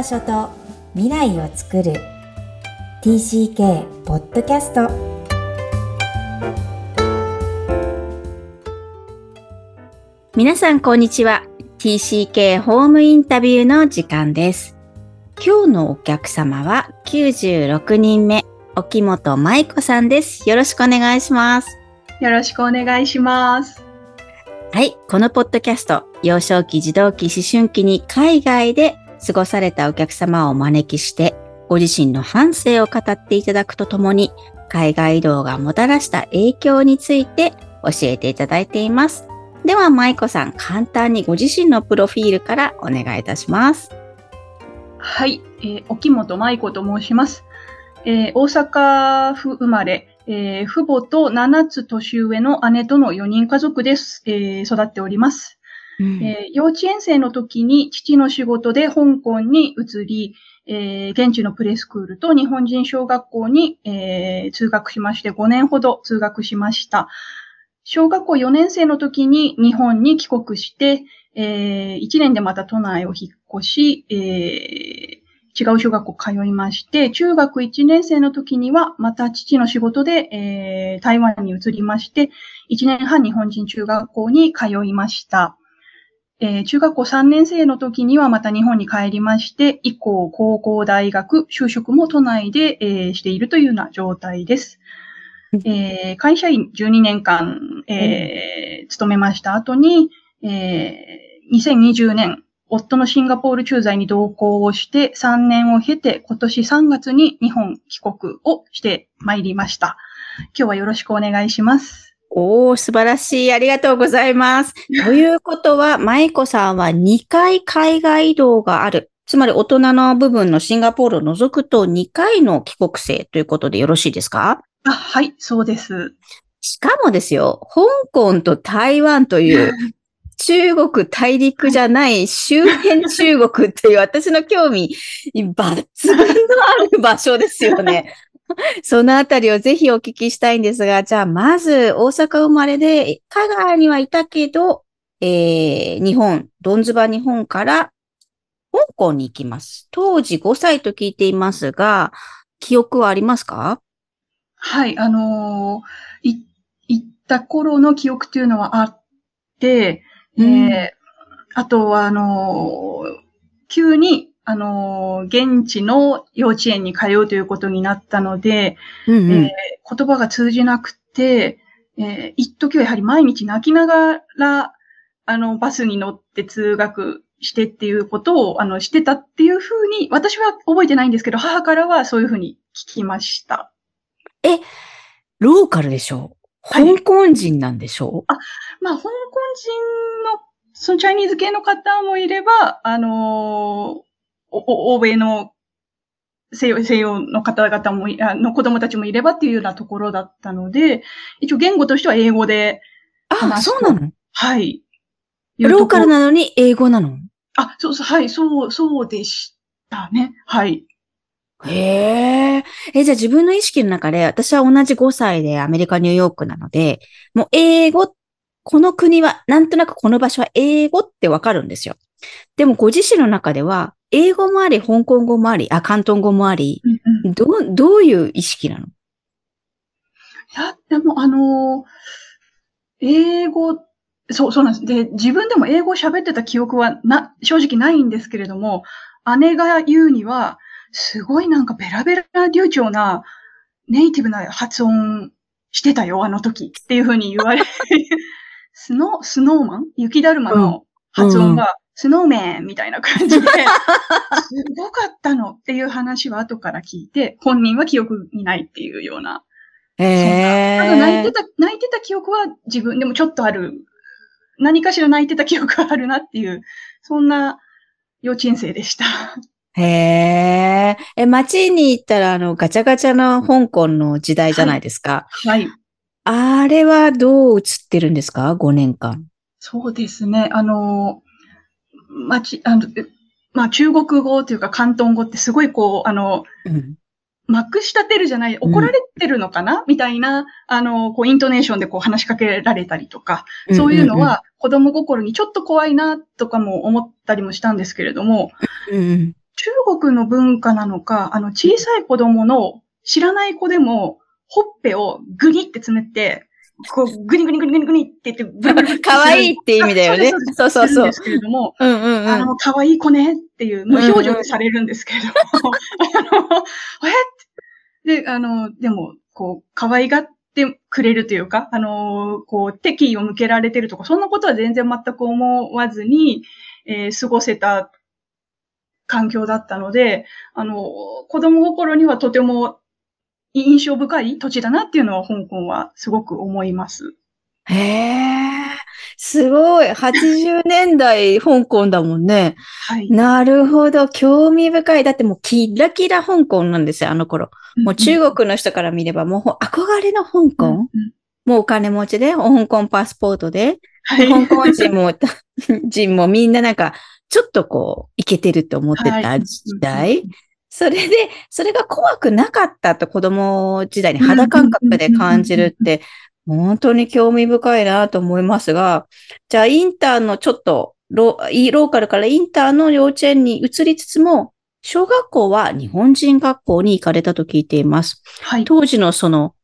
場所と未来をつくる TCK ポッドキャスト。皆さんこんにちは。 TCK ホームインタビューの時間です。今日のお客様は96人目沖本舞子さんです。よろしくお願いします。よろしくお願いします。はい、このポッドキャスト、幼少期、児童期、思春期に海外で過ごされたお客様をお招きして、ご自身の反省を語っていただくとともに、海外移動がもたらした影響について教えていただいています。では、舞子さん、簡単にご自身のプロフィールからお願いいたします。はい、沖本舞子と申します。大阪府生まれ、父母と7つ年上の姉との4人家族です。育っております。幼稚園生の時に父の仕事で香港に移り、現地のプレスクールと日本人小学校に、通学しまして5年ほど通学しました。小学校4年生の時に日本に帰国して、1年でまた都内を引っ越し、違う小学校通いまして、中学1年生の時にはまた父の仕事で、台湾に移りまして、1年半日本人中学校に通いました。中学校3年生の時にはまた日本に帰りまして、以降高校、大学、就職も都内で、しているというような状態です。会社員12年間、勤めました後に、2020年、夫のシンガポール駐在に同行をして3年を経て今年3月に日本帰国をしてまいりました。今日はよろしくお願いします。おー、素晴らしい。ありがとうございます。ということは、舞子さんは2回海外移動がある。つまり大人の部分のシンガポールを除くと2回の帰国生ということでよろしいですか？あ、はい、そうです。しかもですよ、香港と台湾という中国大陸じゃない周辺中国っていう私の興味抜群のある場所ですよね。そのあたりをぜひお聞きしたいんですが、じゃあまず大阪生まれで香川にはいたけど、日本、ドンズバ日本から香港に行きます。当時5歳と聞いていますが、記憶はありますか？はい、行った頃の記憶というのはあって、あとは、急に、現地の幼稚園に通うということになったので、言葉が通じなくて、一時はやはり毎日泣きながら、バスに乗って通学してっていうことを、してたっていうふうに、私は覚えてないんですけど、母からはそういうふうに聞きました。ローカルでしょう？香港人なんでしょう？まあ、香港人の、そのチャイニーズ系の方もいれば、欧米の西洋の方々も、子供たちもいればっていうようなところだったので、一応言語としては英語で話す。あ、そうなの？はい。ローカルなのに英語なの？あ、そうそう、はい、そうでしたね。はい。へえ。じゃあ自分の意識の中で、私は同じ5歳でアメリカ・ニューヨークなので、もう英語って、この国は、なんとなくこの場所は英語ってわかるんですよ。でもご自身の中では、英語もあり、香港語もあり、広東語もあり、どういう意識なの？いや、でも英語、そうなんです。で、自分でも英語を喋ってた記憶は正直ないんですけれども、姉が言うには、すごいなんかベラベラ流暢な、ネイティブな発音してたよ、あの時っていうふうに言われて、スノーマン雪だるまの発音が、スノーメンみたいな感じで、すごかったのっていう話は後から聞いて、本人は記憶にないっていうような。そんな泣いてた記憶は自分でもちょっとある。何かしら泣いてた記憶があるなっていう、そんな幼稚園生でした。へー。街に行ったらガチャガチャの香港の時代じゃないですか。はい。はい、あれはどう映ってるんですか？ 5 年間。そうですね。まあ、中国語というか広東語ってすごいこう、まくし立てるじゃない、怒られてるのかな、みたいな、こう、イントネーションでこう話しかけられたりとか、そういうのは子供心にちょっと怖いなとかも思ったりもしたんですけれども、中国の文化なのか、小さい子供の知らない子でも、ほっぺをグニって詰めて、こう、グニグニグニグニグニって言って、ブルブルブル。可愛いって意味だよね。そうそうそう。ですけれども、可愛い子ねっていう、無表情でされるんですけれども、で、でも、こう、可愛がってくれるというか、こう、敵意を向けられてるとか、そんなことは全然全く思わずに、過ごせた環境だったので、子供心にはとても印象深い土地だなっていうのは香港はすごく思います。へえ、すごい。80年代香港だもんね。はい。なるほど。興味深い。だってもうキラキラ香港なんですよ、あの頃。もう中国の人から見ればもう憧れの香港。もうお金持ちで、香港パスポートで、はい、香港人もみんななんか、ちょっとこう、イケてると思ってた時代。はい、それが怖くなかったと子供時代に肌感覚で感じるって、本当に興味深いなと思いますが、じゃあインターのちょっとローカルからインターの幼稚園に移りつつも、小学校は日本人学校に行かれたと聞いています。はい、当時のその、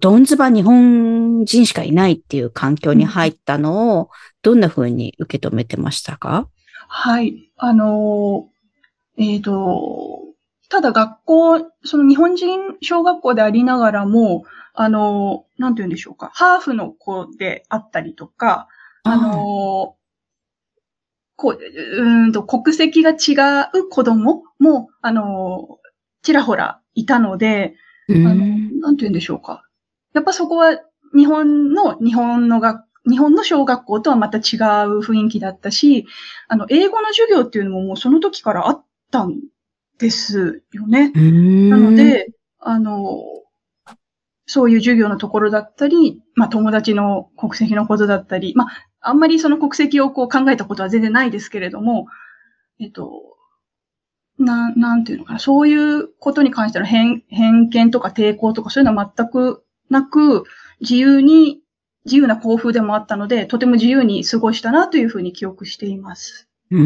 どんずば日本人しかいないっていう環境に入ったのを、どんな風に受け止めてましたか？はい。ただ学校、その日本人小学校でありながらも、なんて言うんでしょうか、ハーフの子であったりとか、国籍が違う子供も、ちらほらいたので、なんて言うんでしょうか。やっぱそこは日本の小学校とはまた違う雰囲気だったし、英語の授業っていうのももうその時からあったんですよね。なので、そういう授業のところだったり、まあ友達の国籍のことだったり、まああんまりその国籍をこう考えたことは全然ないですけれども、なんていうのかな、そういうことに関しての偏見とか抵抗とかそういうのは全くなく、自由な校風でもあったので、とても自由に過ごしたなというふうに記憶しています。こ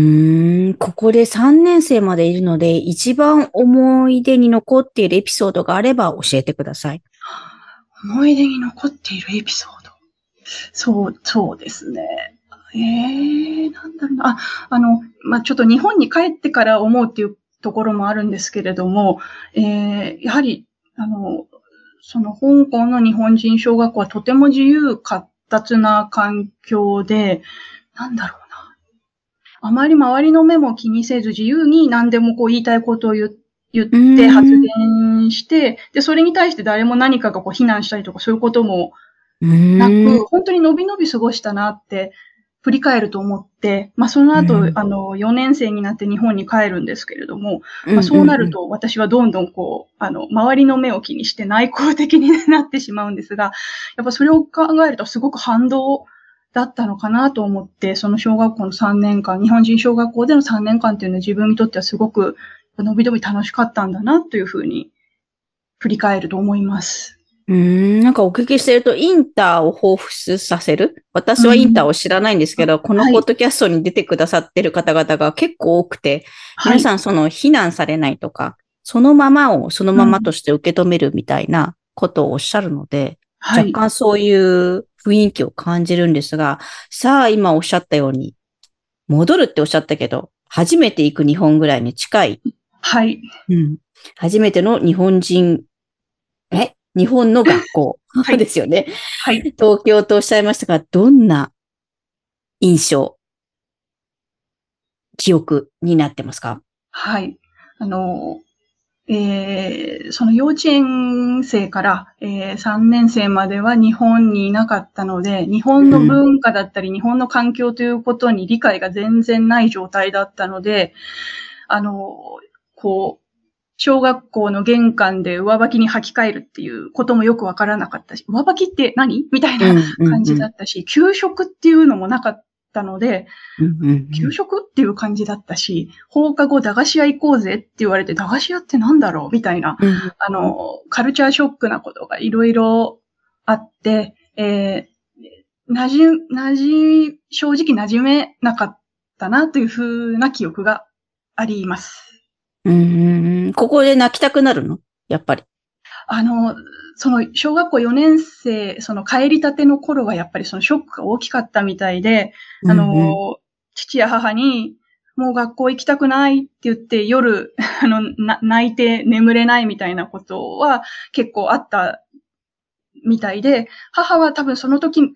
こで3年生までいるので、一番思い出に残っているエピソードがあれば教えてください。思い出に残っているエピソード。そうですね。なんだろうな。まあ、ちょっと日本に帰ってから思うっていうところもあるんですけれども、やはり、その香港の日本人小学校はとても自由闊達な環境で、なんだろうな。あまり周りの目も気にせず自由に何でもこう言いたいことを言って発言して、で、それに対して誰も何かがこう非難したりとかそういうこともなく、本当にのびのび過ごしたなって、振り返ると思って、まあ、その後、4年生になって日本に帰るんですけれども、まあ、そうなると私はどんどんこう、周りの目を気にして内向的になってしまうんですが、やっぱそれを考えるとすごく反動だったのかなと思って、その小学校の3年間、日本人小学校での3年間っていうのは自分にとってはすごくのびのび楽しかったんだなというふうに振り返ると思います。なんかお聞きしてると、インターを彷彿させる。私はインターを知らないんですけど、このポッドキャストに出てくださってる方々が結構多くて、はい、皆さんその非難されないとか、そのままをそのままとして受け止めるみたいなことをおっしゃるので、はい、若干そういう雰囲気を感じるんですが、さあ今おっしゃったように、戻るっておっしゃったけど、初めて行く日本ぐらいに近い。はい。初めての日本人、日本の学校ですよね、はい。はい。東京とおっしゃいましたが、どんな印象、記憶になってますか？はい。その幼稚園生から、3年生までは日本にいなかったので、日本の文化だったり、日本の環境ということに理解が全然ない状態だったので、こう、小学校の玄関で上履きに履き替えるっていうこともよくわからなかったし、上履きって何？みたいな感じだったし、給食っていうのもなかったので、給食っていう感じだったし、放課後駄菓子屋行こうぜって言われて、駄菓子屋ってなんだろうみたいな、カルチャーショックなことがいろいろあって、正直馴染めなかったなというふうな記憶があります。ここで泣きたくなるの？やっぱり。その小学校4年生、その帰りたての頃はやっぱりそのショックが大きかったみたいで、父や母に、もう学校行きたくないって言って夜、泣いて眠れないみたいなことは結構あったみたいで、母は多分その時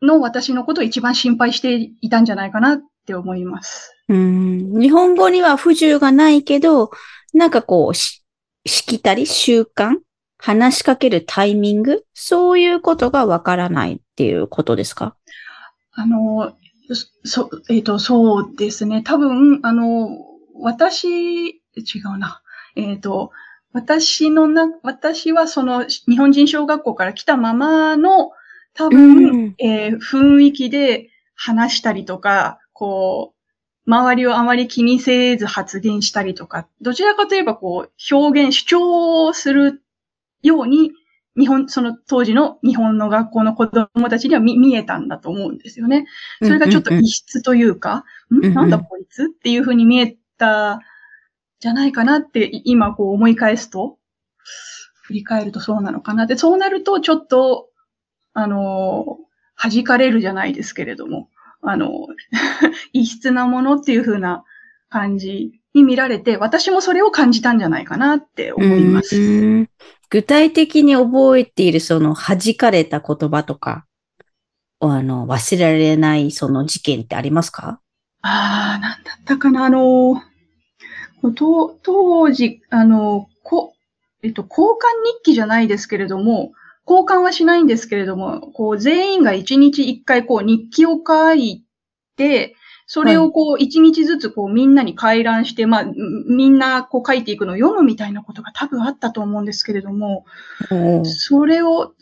の私のことを一番心配していたんじゃないかなって思います。日本語には不自由がないけど、なんかこう、しきたり、習慣、話しかけるタイミング、そういうことがわからないっていうことですか？そうですね。多分、私はその日本人小学校から来たままの多分、雰囲気で話したりとか、こう、周りをあまり気にせず発言したりとか、どちらかといえばこう、主張をするように、その当時の日本の学校の子供たちには見えたんだと思うんですよね。それがちょっと異質というか、なんだこいつっていうふうに見えたじゃないかなって、今こう思い返すと、振り返るとそうなのかなって、そうなるとちょっと、弾かれるじゃないですけれども、異質なものっていうふうな感じに見られて、私もそれを感じたんじゃないかなって思います。具体的に覚えているその弾かれた言葉とか、忘れられないその事件ってありますか？なんだったかな、当時、交換日記じゃないですけれども、交換はしないんですけれども、こう全員が一日一回こう日記を書いて、それをこう一日ずつこうみんなに回覧して、みんなこう書いていくのを読むみたいなことが多分あったと思うんですけれども、それを、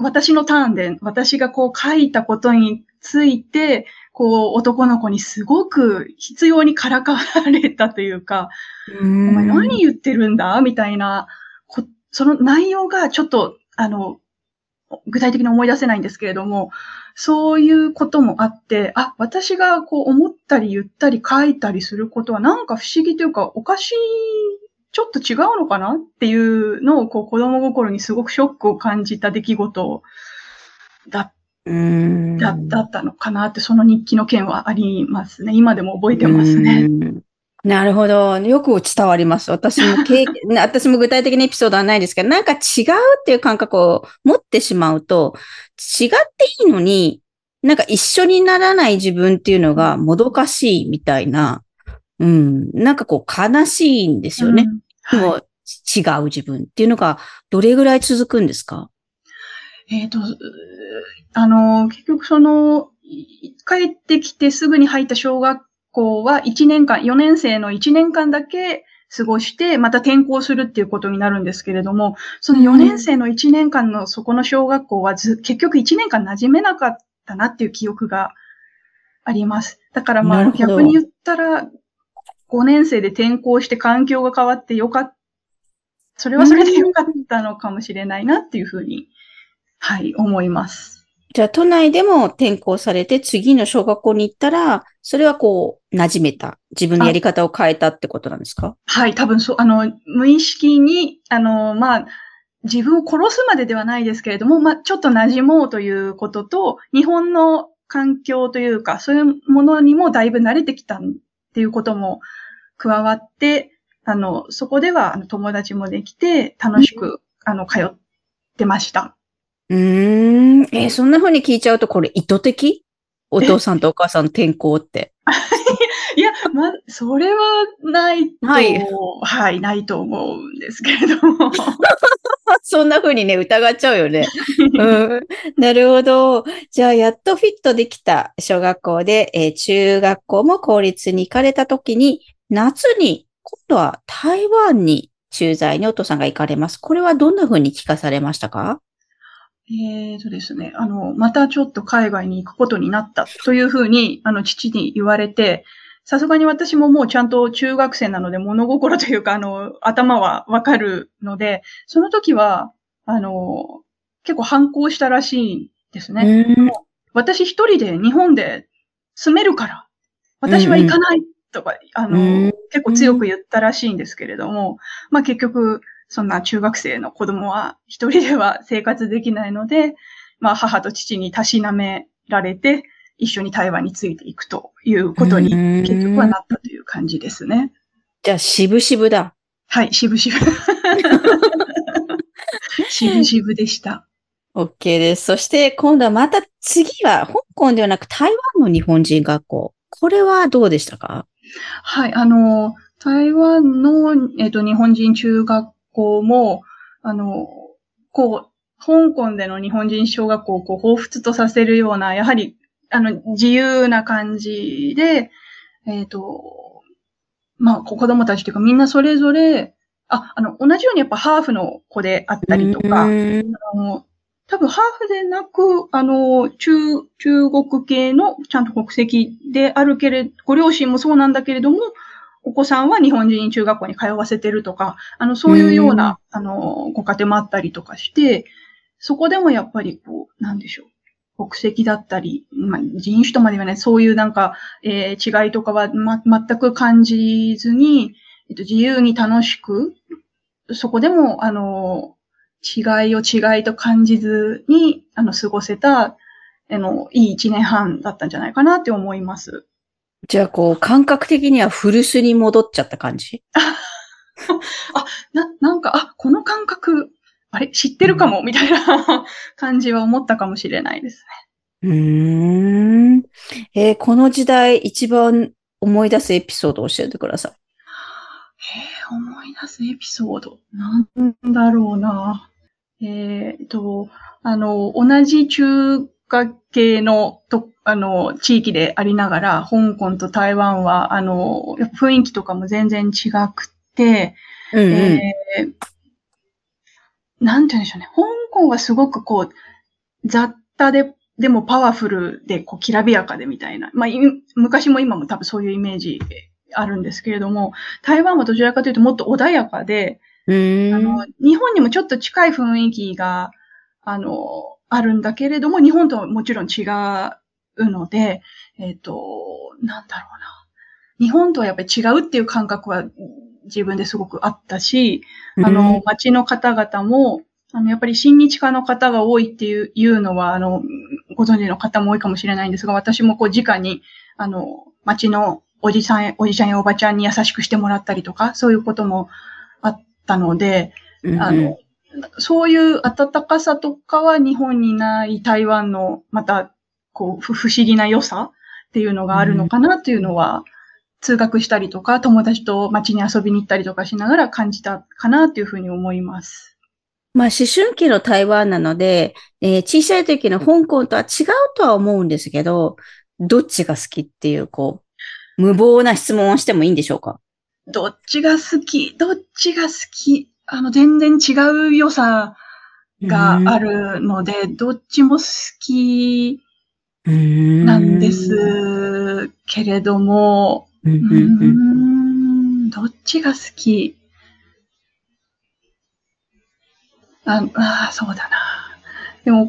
私のターンで、私がこう書いたことについて、こう男の子にすごく必要にからかわれたというか、お前何言ってるんだみたいな、その内容がちょっと、具体的に思い出せないんですけれども、そういうこともあって、私がこう思ったり言ったり書いたりすることはなんか不思議というかおかしい、ちょっと違うのかなっていうのをこう子供心にすごくショックを感じた出来事だったのかなって、その日記の件はありますね。今でも覚えてますね。なるほど。よく伝わります。私も具体的なエピソードはないですけど、なんか違うっていう感覚を持ってしまうと、違っていいのに、なんか一緒にならない自分っていうのがもどかしいみたいな、なんかこう悲しいんですよね。もう違う自分っていうのがどれぐらい続くんですか？結局帰ってきてすぐに入った小学校は4年生の1年間だけ過ごして、また転校するっていうことになるんですけれども、その4年生の1年間のそこの小学校は結局1年間馴染めなかったなっていう記憶があります。だから逆に言ったら、5年生で転校して環境が変わってそれはそれで良かったのかもしれないなっていうふうに、思います。じゃあ、都内でも転校されて、次の小学校に行ったら、それはこう、馴染めた。自分のやり方を変えたってことなんですか？はい、多分そう、無意識に、自分を殺すまでではないですけれども、ちょっと馴染もうということと、日本の環境というか、そういうものにもだいぶ慣れてきたっていうことも加わって、そこでは友達もできて、楽しく、通ってました。そんな風に聞いちゃうと、これ意図的？お父さんとお母さんの転校って。いや、それはないと、ないと思うんですけれども。そんな風にね、疑っちゃうよね。なるほど。じゃあ、やっとフィットできた小学校で、中学校も公立に行かれた時に、夏に、今度は台湾に駐在にお父さんが行かれます。これはどんな風に聞かされましたか？ですね、またちょっと海外に行くことになったというふうに、父に言われて、さすがに私ももうちゃんと中学生なので物心というか、頭はわかるので、その時は、結構反抗したらしいんですね。私一人で日本で住めるから、私は行かないっとか、結構強く言ったらしいんですけれども、まあ結局、そんな中学生の子供は一人では生活できないので、まあ母と父にたしなめられて、一緒に台湾についていくということに結局はなったという感じですね。じゃあ、渋々だ。はい、渋々。渋々でした。OK です。そして、今度はまた次は、香港ではなく台湾の日本人学校。これはどうでしたか？はい、台湾の、日本人中学校も、こう、香港での日本人小学校をこう、彷彿とさせるような、やはり、自由な感じで、まあ、子供たちというかみんなそれぞれ、同じようにやっぱハーフの子であったりとか、多分ハーフでなく、中国系のちゃんと国籍であるけれど、ご両親もそうなんだけれども、お子さんは日本人中学校に通わせてるとか、そういうような、ご家庭もあったりとかして、そこでもやっぱりこう、なんでしょう。国籍だったり、まあ、人種とまではね、そういうなんか、違いとかは、全く感じずに、自由に楽しく、そこでも、違いと感じずに、過ごせた、いい一年半だったんじゃないかなって思います。じゃあ、こう、感覚的には古巣に戻っちゃった感じ？この感覚、あれ知ってるかもみたいな感じは思ったかもしれないですね。この時代一番思い出すエピソードを教えてください。思い出すエピソード。なんだろうな。同じ中華系の地域でありながら、香港と台湾は、雰囲気とかも全然違くて、なんて言うんでしょうね。香港はすごくこう、雑多で、でもパワフルで、こう、きらびやかでみたいな。まあ、昔も今も多分そういうイメージあるんですけれども、台湾はどちらかというともっと穏やかで、日本にもちょっと近い雰囲気が、あるんだけれども、日本とはもちろん違うので、なんだろうな。日本とはやっぱり違うっていう感覚は、自分ですごくあったし、町の方々も、やっぱり親日家の方が多いっていうのは、ご存知の方も多いかもしれないんですが、私もこう、直に、町のおじちゃんやおばちゃんに優しくしてもらったりとか、そういうこともあったので、そういう温かさとかは日本にない台湾の、また、こう、不思議な良さっていうのがあるのかなっていうのは、通学したりとか、友達と街に遊びに行ったりとかしながら感じたかなというふうに思います。まあ、思春期の台湾なので、小さい時の香港とは違うとは思うんですけど、どっちが好きっていう、こう、無謀な質問をしてもいいんでしょうか？どっちが好き。全然違う良さがあるので、どっちも好きなんですけれども、どっちが好き？そうだな。でも、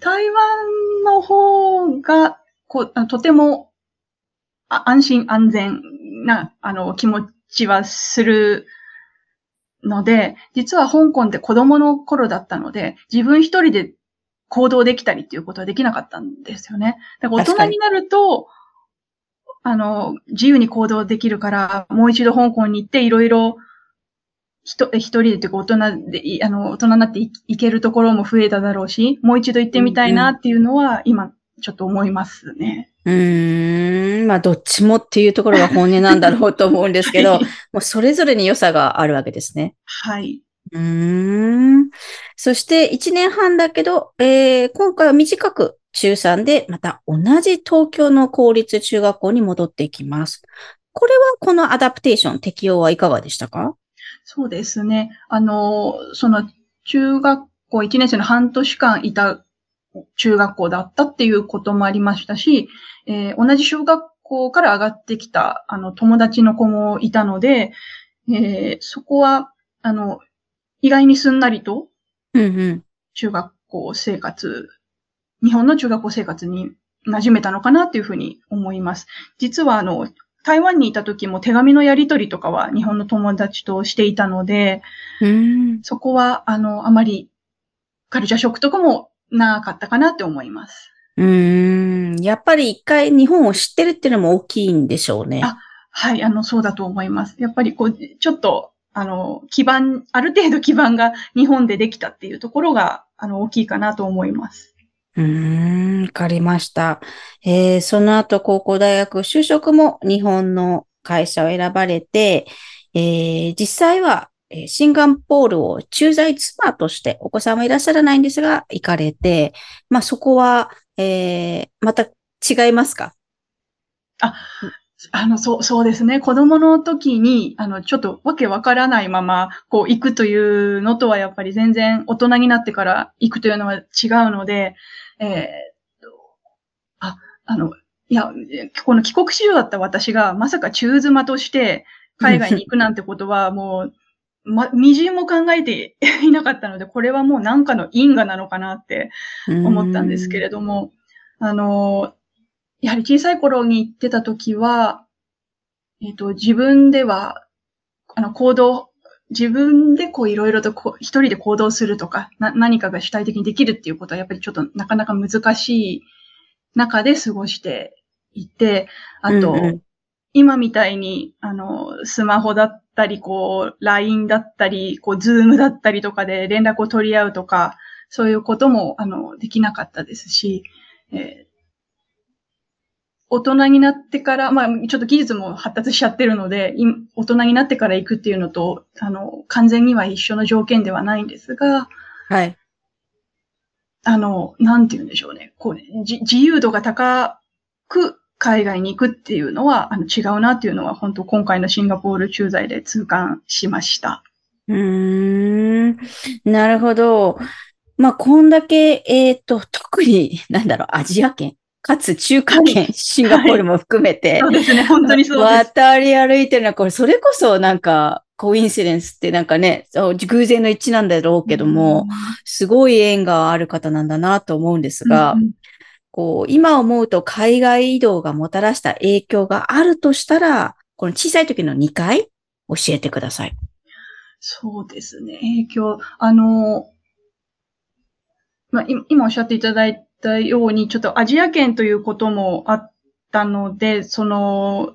台湾の方が、こう、とても、安心安全な、気持ちはするので、実は香港って子供の頃だったので、自分一人で行動できたりっていうことはできなかったんですよね。だから大人になると、自由に行動できるから、もう一度香港に行って、いろいろ、一人でというか、大人になって行けるところも増えただろうし、もう一度行ってみたいなっていうのは、今、ちょっと思いますね。まあ、どっちもっていうところが本音なんだろうと思うんですけど、はい、もうそれぞれに良さがあるわけですね。はい。そして、一年半だけど、今回は短く、中3でまた同じ東京の公立中学校に戻っていきます。これはこのアダプテーション、適用はいかがでしたか？そうですね。その中学校1年生の半年間いた中学校だったっていうこともありましたし、同じ小学校から上がってきた友達の子もいたので、そこは意外にすんなりと中学校生活、日本の中学校生活に馴染めたのかなというふうに思います。実は台湾にいた時も手紙のやり取りとかは日本の友達としていたので、そこはあまりカルチャーショックとかもなかったかなって思います。やっぱり一回日本を知ってるっていうのも大きいんでしょうね。あ、はい、そうだと思います。やっぱりこう、ちょっと、ある程度基盤が日本でできたっていうところが、大きいかなと思います。わかりました。その後、高校大学就職も日本の会社を選ばれて、実際はシンガポールを駐在妻として、お子さんはいらっしゃらないんですが、行かれて、まあ、そこは、また違いますか？そうですね。子供の時に、ちょっとわけわからないまま、こう、行くというのとは、やっぱり全然大人になってから行くというのは違うので、この帰国子女だった私が、まさか中妻として海外に行くなんてことは、もう、みじんも考えていなかったので、これはもうなんかの因果なのかなって思ったんですけれども、やはり小さい頃に行ってた時は、自分では、自分でこういろいろと一人で行動するとか、何かが主体的にできるっていうことはやっぱりちょっとなかなか難しい中で過ごしていて、あと、今みたいに、スマホだったり、こう、LINE だったり、こう、Zoom だったりとかで連絡を取り合うとか、そういうことも、できなかったですし、大人になってから、まあ、ちょっと技術も発達しちゃってるので、大人になってから行くっていうのと、完全には一緒の条件ではないんですが、はい。なんて言うんでしょうね。こうね、自由度が高く海外に行くっていうのは、違うなっていうのは、本当今回のシンガポール駐在で痛感しました。なるほど。まあ、こんだけ、特に、アジア圏。かつ中華圏、シンガポールも含めて、そうですね、本当にそうです。渡り歩いてるのは、これ、それこそなんか、コインシデンスってなんかね、偶然の一致なんだろうけども、すごい縁がある方なんだなと思うんですが、こう、今思うと海外移動がもたらした影響があるとしたら、この小さい時の2回、教えてください。そうですね、影響、今おっしゃっていただいて、ように、ちょっとアジア圏ということもあったので、すご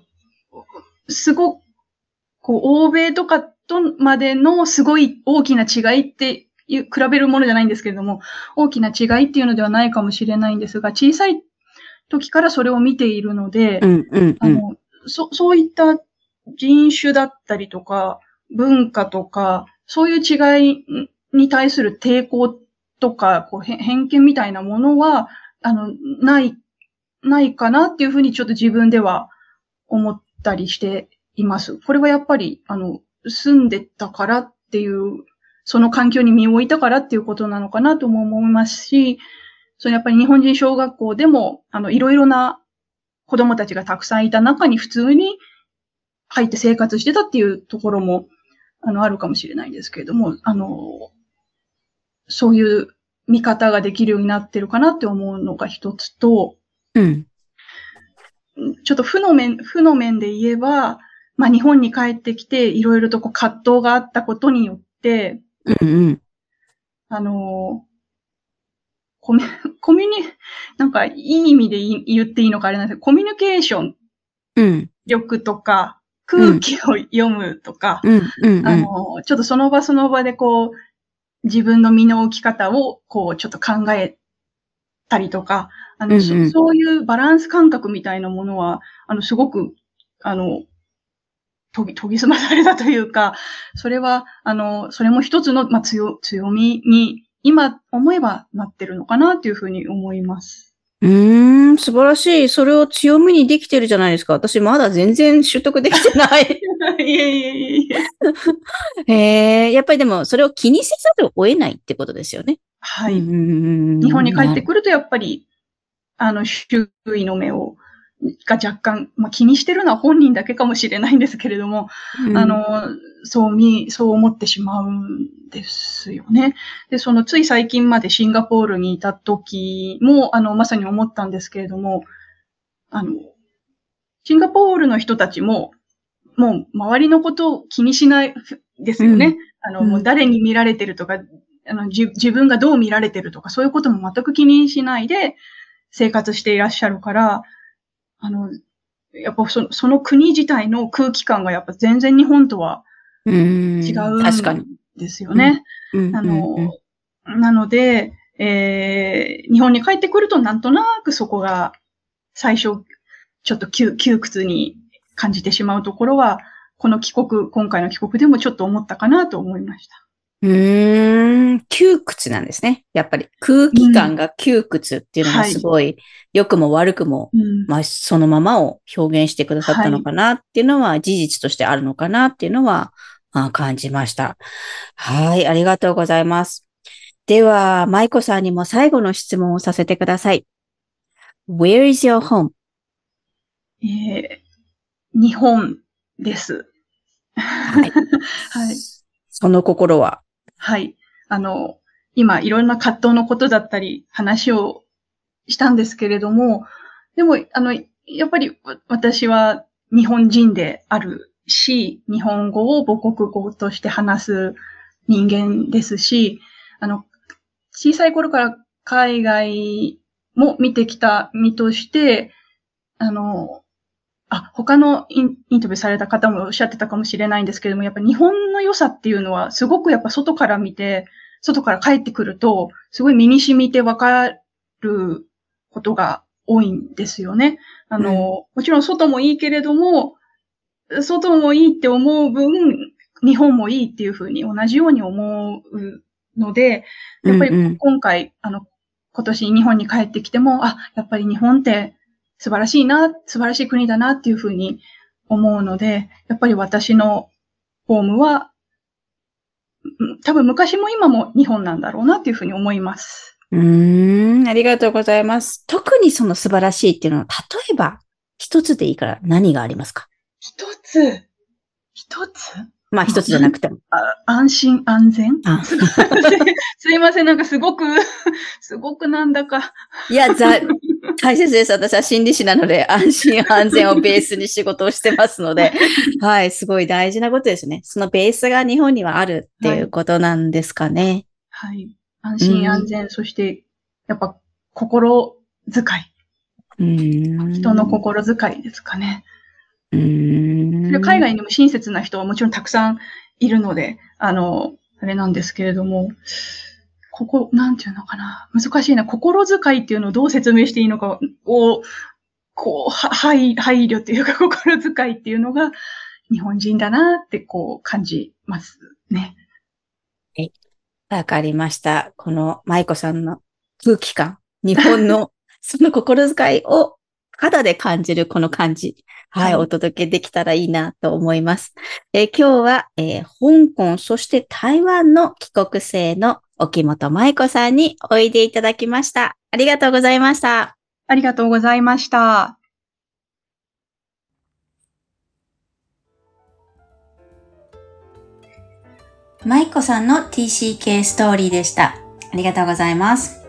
く、こう、欧米とかとまでのすごい大きな違いって比べるものじゃないんですけれども、大きな違いっていうのではないかもしれないんですが、小さい時からそれを見ているので、そういった人種だったりとか、文化とか、そういう違いに対する抵抗とか、こう、偏見みたいなものは、ないかなっていうふうにちょっと自分では思ったりしています。これはやっぱり、住んでたからっていう、その環境に身を置いたからっていうことなのかなとも思いますし、やっぱり日本人小学校でも、いろいろな子供たちがたくさんいた中に普通に入って生活してたっていうところも、あるかもしれないんですけれども、そういう見方ができるようになってるかなって思うのが一つと、ちょっと負の面で言えば、まあ日本に帰ってきていろいろとこう葛藤があったことによって、なんかいい意味で言っていいのかあれなんですけど、コミュニケーション力とか、空気を読むとか、ちょっとその場その場でこう、自分の身の置き方を、こう、ちょっと考えたりとか、そういうバランス感覚みたいなものは、すごく、研ぎ澄まされたというか、それは、それも一つの、まあ、強みに、今思えばなってるのかな、というふうに思います。素晴らしい。それを強みにできてるじゃないですか。私まだ全然習得できてない。いえ。やっぱりでもそれを気にせざるを得ないってことですよね。はい。日本に帰ってくるとやっぱり、周囲の目を、若干、まあ、気にしてるのは本人だけかもしれないんですけれども、そう思ってしまうんですよね。で、つい最近までシンガポールにいた時も、まさに思ったんですけれども、シンガポールの人たちも、もう周りのことを気にしないですよね。もう誰に見られてるとか、自分がどう見られてるとか、そういうことも全く気にしないで生活していらっしゃるから、やっぱその国自体の空気感がやっぱ全然日本とは違うんですよね。なので、日本に帰ってくるとなんとなくそこが最初ちょっと窮屈に感じてしまうところは、この今回の帰国でもちょっと思ったかなと思いました。窮屈なんですね。やっぱり空気感が窮屈っていうのがすごい、良くも悪くも、まあそのままを表現してくださったのかなっていうのは、事実としてあるのかなっていうのは、感じました。はい、ありがとうございます。では、舞子さんにも最後の質問をさせてください。Where is your home? 日本です。はい。はい、その心は？はい。今いろんな葛藤のことだったり話をしたんですけれども、でも、やっぱり私は日本人であるし、日本語を母国語として話す人間ですし、小さい頃から海外も見てきた身として、他のインタビューされた方もおっしゃってたかもしれないんですけれども、やっぱ日本の良さっていうのはすごくやっぱ外から帰ってくると、すごい身に染みてわかることが多いんですよね。もちろん外もいいけれども、外もいいって思う分、日本もいいっていうふうに同じように思うので、やっぱり今回、今年日本に帰ってきても、やっぱり日本って、素晴らしい国だなっていうふうに思うので、やっぱり私のホームは、多分昔も今も日本なんだろうなっていうふうに思います。ありがとうございます。特にその素晴らしいっていうのは、例えば一つでいいから何がありますか？一つまあ一つじゃなくても。安心、安全すいません、なんかすごくなんだか。いや、大切です。私は心理師なので、安心安全をベースに仕事をしてますので、はい、すごい大事なことですね。そのベースが日本にはあるっていうことなんですかね。はい。安心安全、そして、やっぱ、心遣い。人の心遣いですかね。海外にも親切な人はもちろんたくさんいるので、あれなんですけれども、なんていうのかな。難しいな。心遣いっていうのをどう説明していいのかを、配慮というか、心遣いっていうのが日本人だなって感じますね。はい。わかりました。この舞子さんの空気感、日本のその心遣いを肌で感じるこの感じ。はい、お届けできたらいいなと思います。今日は、香港、そして台湾の帰国生の沖本舞子さんにおいでいただきました。ありがとうございました。ありがとうございました。舞子さんの TCK ストーリーでした。ありがとうございます。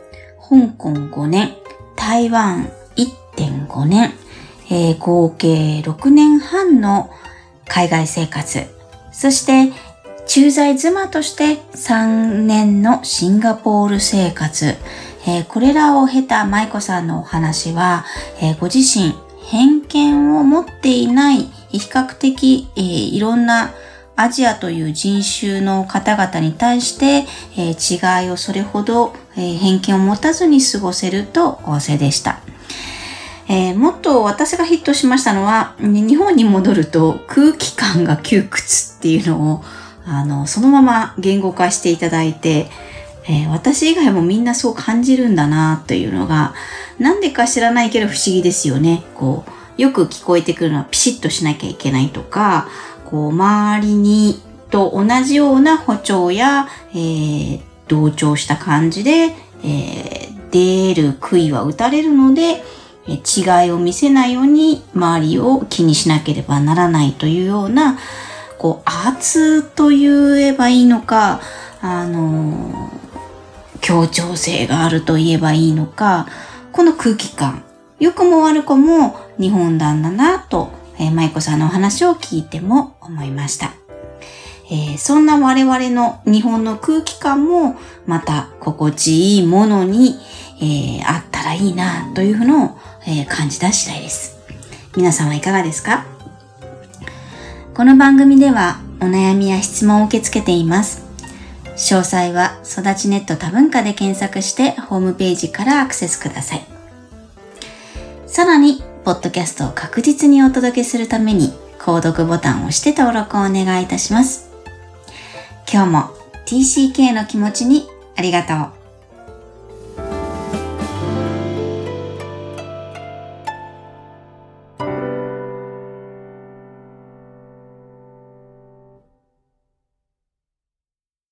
香港5年、台湾 1.5 年、合計6年半の海外生活、そして駐在妻として3年のシンガポール生活、これらを経た舞子さんのお話は、ご自身偏見を持っていない比較的、いろんなアジアという人種の方々に対して、違いをそれほど、偏見を持たずに過ごせると仰せでした。もっと私がヒットしましたのは、日本に戻ると空気感が窮屈っていうのをそのまま言語化していただいて、私以外もみんなそう感じるんだなというのが、なんでか知らないけど不思議ですよね。よく聞こえてくるのはピシッとしなきゃいけないとか、周りにと同じような歩調や、同調した感じで、出る杭は打たれるので、違いを見せないように周りを気にしなければならないというような、圧と言えばいいのか、協調性があると言えばいいのか、この空気感、良くも悪くも、日本なんだなと、舞子さんのお話を聞いても思いました。そんな我々の日本の空気感もまた心地いいものに、あったらいいなというのを、感じた次第です。皆さんはいかがですか？この番組ではお悩みや質問を受け付けています。詳細は育ちネット多文化で検索してホームページからアクセスください。さらに、ポッドキャストを確実にお届けするために購読ボタンを押して登録をお願いいたします。今日も TCK の気持ちにありがとう。